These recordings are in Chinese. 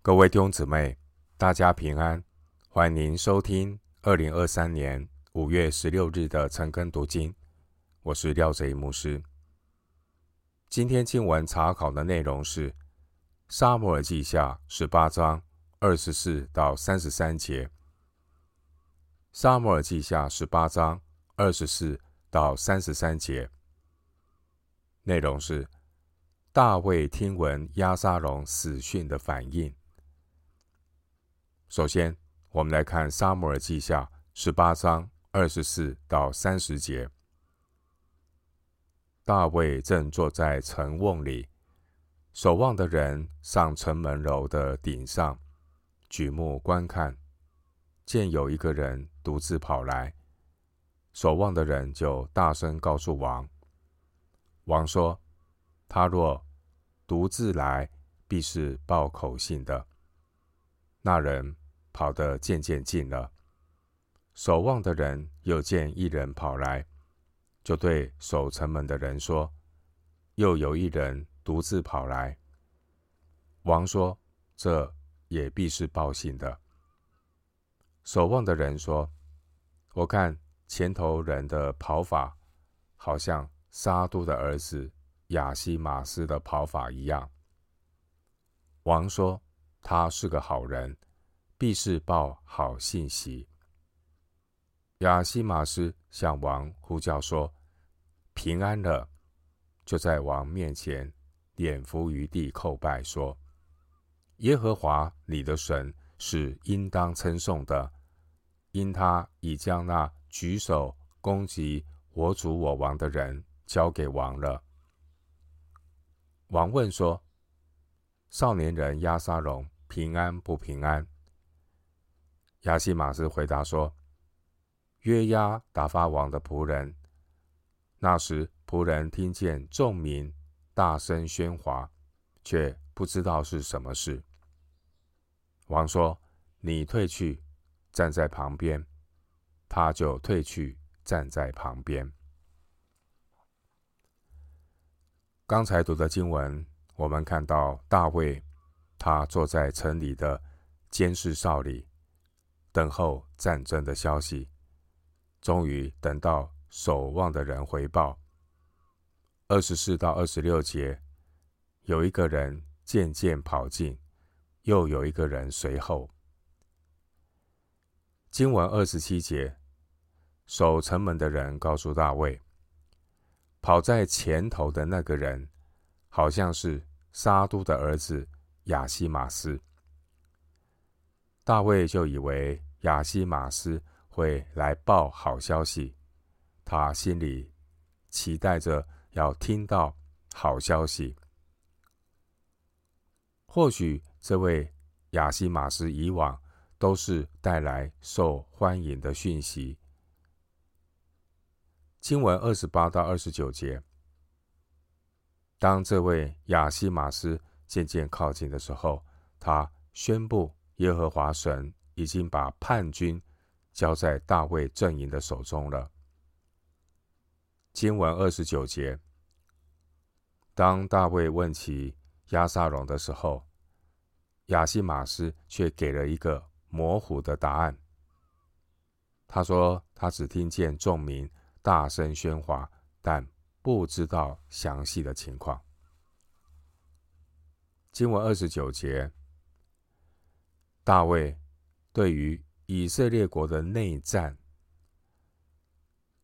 各位弟兄姊妹，大家平安，欢迎收听2023年5月16日的晨更读经，我是廖哲一牧师。今天经文查考的内容是《撒母耳记下》18章24到33节，《撒母耳记下》18章24到33节，内容是大卫听闻押沙龙死讯的反应。首先，我们来看撒母耳记下18章24到30节。大卫正坐在城瓮里，守望的人上城门楼的顶上，举目观看，见有一个人独自跑来，守望的人就大声告诉王。王说，他若独自来，必是报口信的。那人跑得渐渐近了，守望的人又见一人跑来，就对守城门的人说，又有一人独自跑来。王说，这也必是报信的。守望的人说，我看前头人的跑法，好像撒督的儿子亚西马斯的跑法一样。王说，他是个好人，必是报好信息。亚西马斯向王呼叫说，平安了，就在王面前脸伏于地叩拜说，耶和华你的神是应当称颂的，因他已将那举手攻击我主我王的人交给王了。王问说，少年人押沙龙平安不平安？亚西马斯回答说，约押打发王的仆人。那时仆人听见众民大声喧哗，却不知道是什么事。王说，你退去，站在旁边。他就退去，站在旁边。刚才读的经文，我们看到大卫他坐在城里的监视哨里，等候战争的消息，终于等到守望的人回报。24到26节，有一个人渐渐跑近，又有一个人随后。经文27节，守城门的人告诉大卫，跑在前头的那个人好像是撒督的儿子亚西马斯。大卫就以为亚西马斯会来报好消息，他心里期待着要听到好消息。或许这位亚西马斯以往都是带来受欢迎的讯息。经文28到29节，当这位亚西马斯渐渐靠近的时候，他宣布耶和华神已经把叛军交在大卫阵营的手中了。经文29节，当大卫问起押沙龙的时候，亚西马斯却给了一个模糊的答案。他说，他只听见众民大声喧哗，但不知道详细的情况。经文29节，大卫对于以色列国的内战，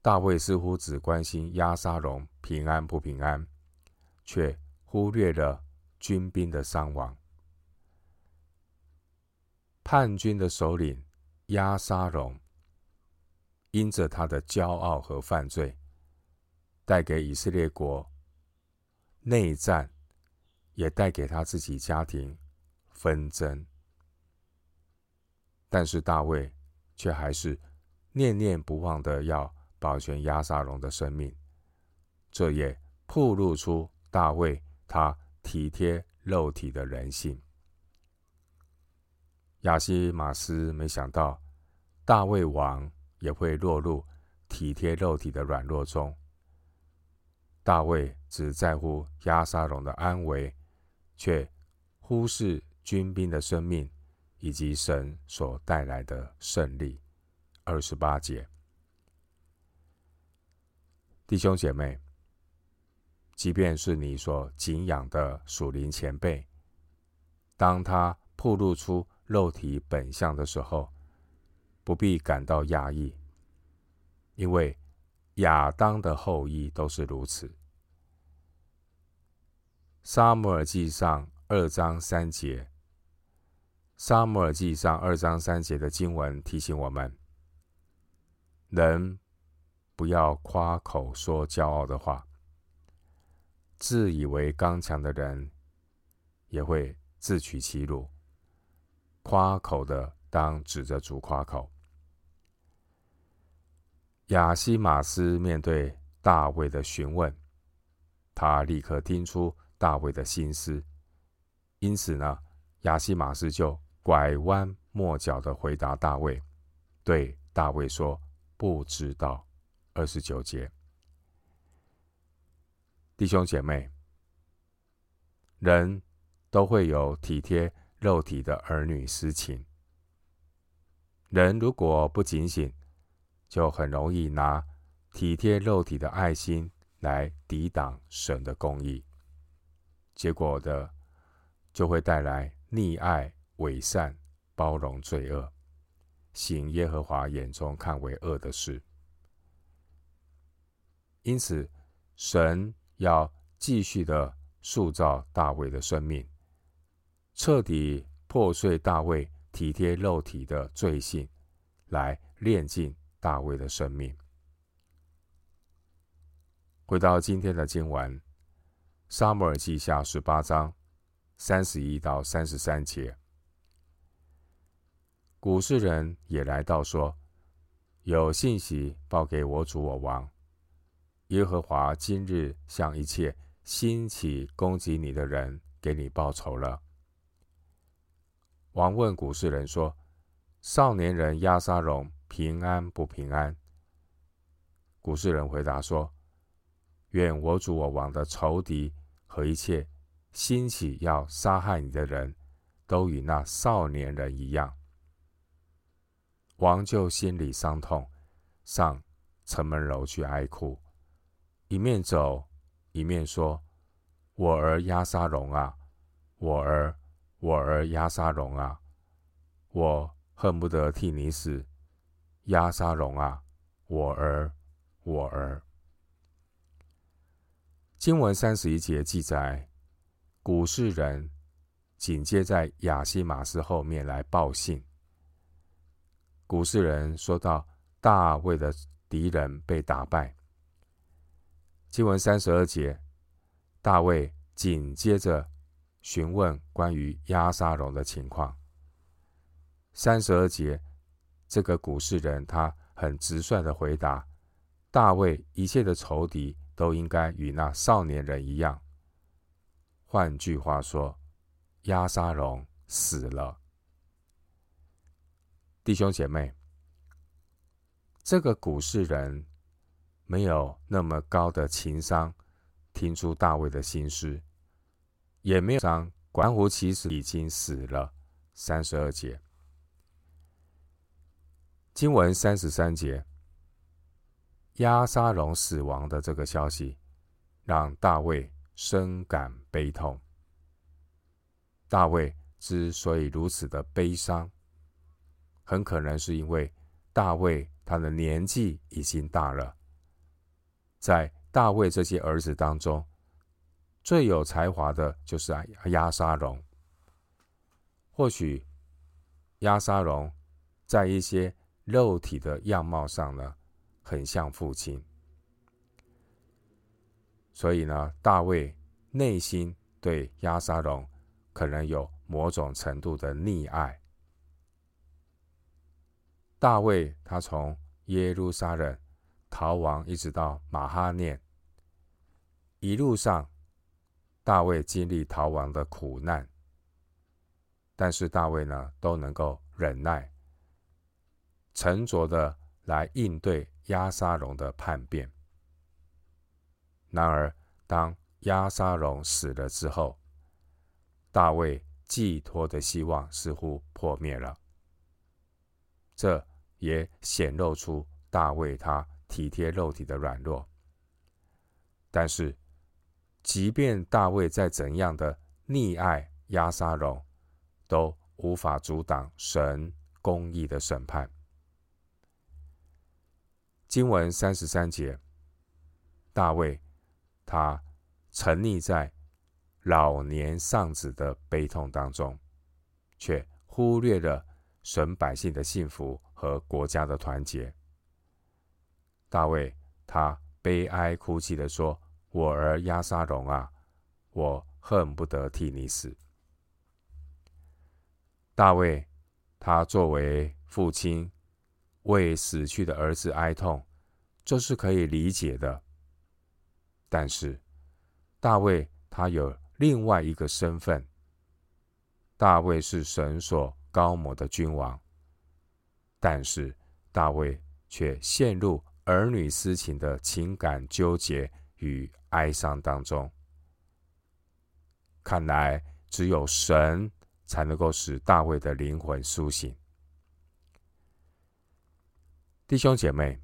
大卫似乎只关心押沙龙平安不平安，却忽略了军兵的伤亡。叛军的首领押沙龙因着他的骄傲和犯罪，带给以色列国内战，也带给他自己家庭纷争。但是大卫却还是念念不忘的要保全押沙龙的生命，这也暴露出大卫他体贴肉体的人性。亚西马斯没想到大卫王也会落入体贴肉体的软弱中。大卫只在乎押沙龙的安危，却忽视军兵的生命以及神所带来的胜利。28节，弟兄姐妹，即便是你所敬仰的属灵前辈，当他暴露出肉体本相的时候，不必感到压抑，因为亚当的后裔都是如此。撒母耳记上2章3节，撒母耳记上2章3节的经文提醒我们，人不要夸口说骄傲的话，自以为刚强的人也会自取其辱，夸口的当指着主夸口。亚西马斯面对大卫的询问，他立刻听出大卫的心思，因此呢，亚西马斯就拐弯抹角的回答大卫，对大卫说不知道。29节，弟兄姐妹，人都会有体贴肉体的儿女私情，人如果不警醒，就很容易拿体贴肉体的爱心来抵挡神的公义，结果的就会带来溺爱、伪善、包容罪恶，行耶和华眼中看为恶的事。因此神要继续的塑造大卫的生命，彻底破碎大卫体贴肉体的罪性，来炼净大卫的生命。回到今天的经文，撒母耳记下18章31到33节，古示人也来到说，有信息报给我主我王，耶和华今日向一切兴起攻击你的人给你报仇了。王问古示人说，少年人押沙龙平安不平安？古示人回答说，愿我主我王的仇敌和一切兴起要杀害你的人都与那少年人一样。王就心里伤痛，上城门楼去哀哭，一面走一面说，我儿押沙龙啊，我儿押沙龙啊，我恨不得替你死，押沙龙啊，我儿。经文31节记载，古示人紧接在亚西马斯后面来报信。古示人说到大卫的敌人被打败。经文32节，大卫紧接着询问关于押沙龙的情况。32节，这个古示人他很直率的回答，大卫一切的仇敌都应该与那少年人一样。换句话说，押沙龙死了。弟兄姐妹，这个古示人没有那么高的情商，听出大卫的心思，也没有伤，管乎其实已经死了。32节，经文33节，押沙龙死亡的这个消息，让大卫深感悲痛。大卫之所以如此的悲伤，很可能是因为大卫他的年纪已经大了。在大卫这些儿子当中，最有才华的就是押沙龙。或许押沙龙在一些肉体的样貌上呢，很像父亲，所以呢，大卫内心对押沙龙可能有某种程度的溺爱。大卫他从耶路撒冷逃亡一直到马哈念，一路上大卫经历逃亡的苦难，但是大卫呢都能够忍耐，沉着的来应对押沙龙的叛变。然而当押沙龙死了之后，大卫寄托的希望似乎破灭了。这也显露出大卫他体贴肉体的软弱。但是，即便大卫在怎样的溺爱押沙龙，都无法阻挡神公义的审判。经文33节，大卫他沉溺在老年丧子的悲痛当中，却忽略了神百姓的幸福和国家的团结。大卫他悲哀哭泣地说：“我儿押沙龙啊，我恨不得替你死。”大卫他作为父亲，为死去的儿子哀痛，这是可以理解的。但是大卫他有另外一个身份，大卫是神所高抹的君王，但是大卫却陷入儿女私情的情感纠结与哀伤当中。看来只有神才能够使大卫的灵魂苏醒。弟兄姐妹，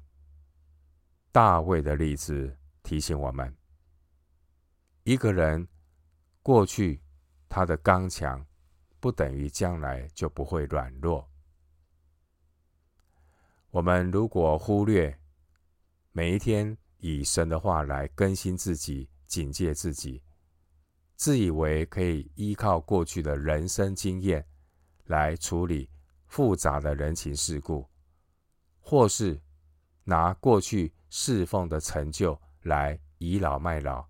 大卫的例子提醒我们，一个人过去他的刚强，不等于将来就不会软弱。我们如果忽略每一天以神的话来更新自己、警戒自己，自以为可以依靠过去的人生经验来处理复杂的人情世故，或是拿过去侍奉的成就来倚老卖老，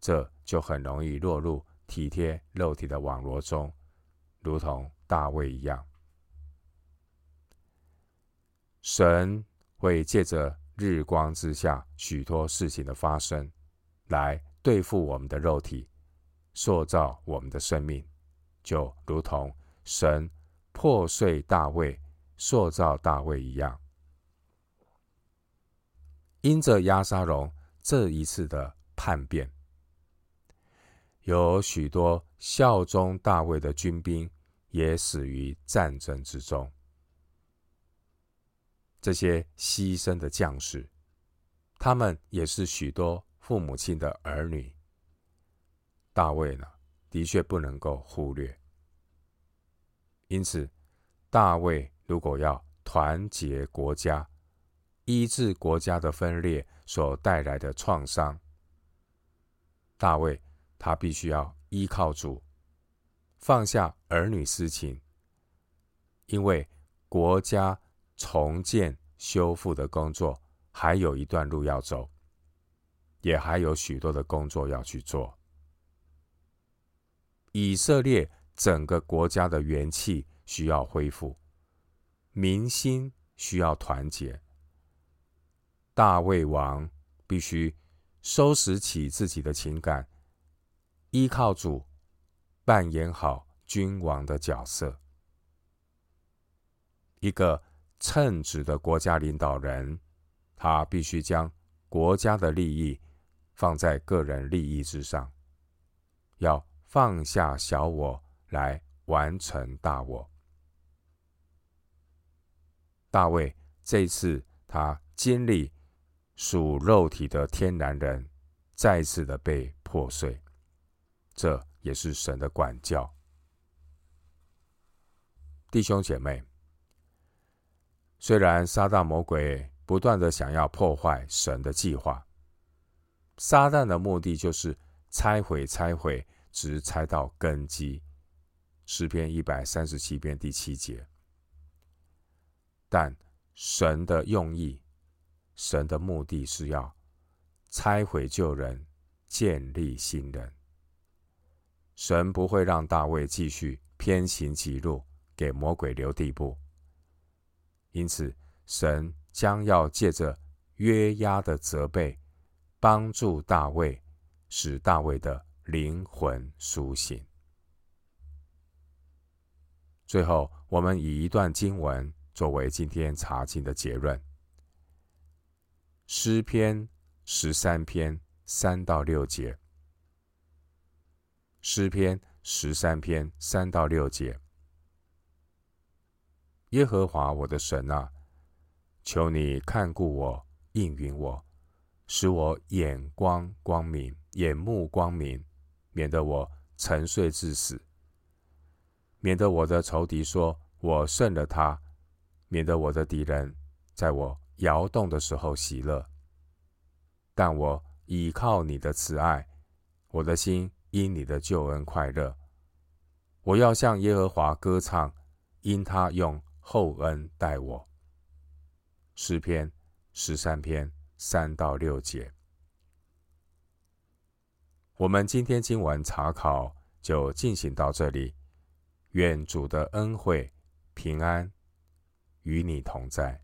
这就很容易落入体贴肉体的网罗中，如同大卫一样。神会借着日光之下许多事情的发生，来对付我们的肉体，塑造我们的生命，就如同神破碎大卫、塑造大卫一样。因着押沙龙这一次的叛变，有许多效忠大卫的军兵也死于战争之中。这些牺牲的将士，他们也是许多父母亲的儿女。大卫呢，的确不能够忽略。因此，大卫如果要团结国家，医治国家的分裂所带来的创伤，大卫他必须要依靠主，放下儿女私情，因为国家重建修复的工作还有一段路要走，也还有许多的工作要去做。以色列整个国家的元气需要恢复，民心需要团结。大卫王必须收拾起自己的情感，依靠主，扮演好君王的角色。一个称职的国家领导人，他必须将国家的利益放在个人利益之上，要放下小我来完成大我。大卫这次他经历属肉体的天然人再次的被破碎，这也是神的管教。弟兄姐妹，虽然撒旦魔鬼不断的想要破坏神的计划，撒旦的目的就是拆毁，直拆到根基。诗篇137篇第7节。但神的用意，神的目的是要拆毁旧人，建立新人。神不会让大卫继续偏行己路，给魔鬼留地步。因此，神将要借着约押的责备，帮助大卫，使大卫的灵魂苏醒。最后，我们以一段经文作为今天查经的结论：诗篇13篇3到6节。诗篇13篇3到6节。耶和华我的神啊，求你看顾我，应允我，使我眼光光明，眼目光明，免得我沉睡至死，免得我的仇敌说我胜了他，免得我的敌人在我摇动的时候喜乐。但我倚靠你的慈爱，我的心因你的救恩快乐。我要向耶和华歌唱，因他用厚恩待我。诗篇13篇3到6节。我们今天经文查考就进行到这里。愿主的恩惠、平安与你同在。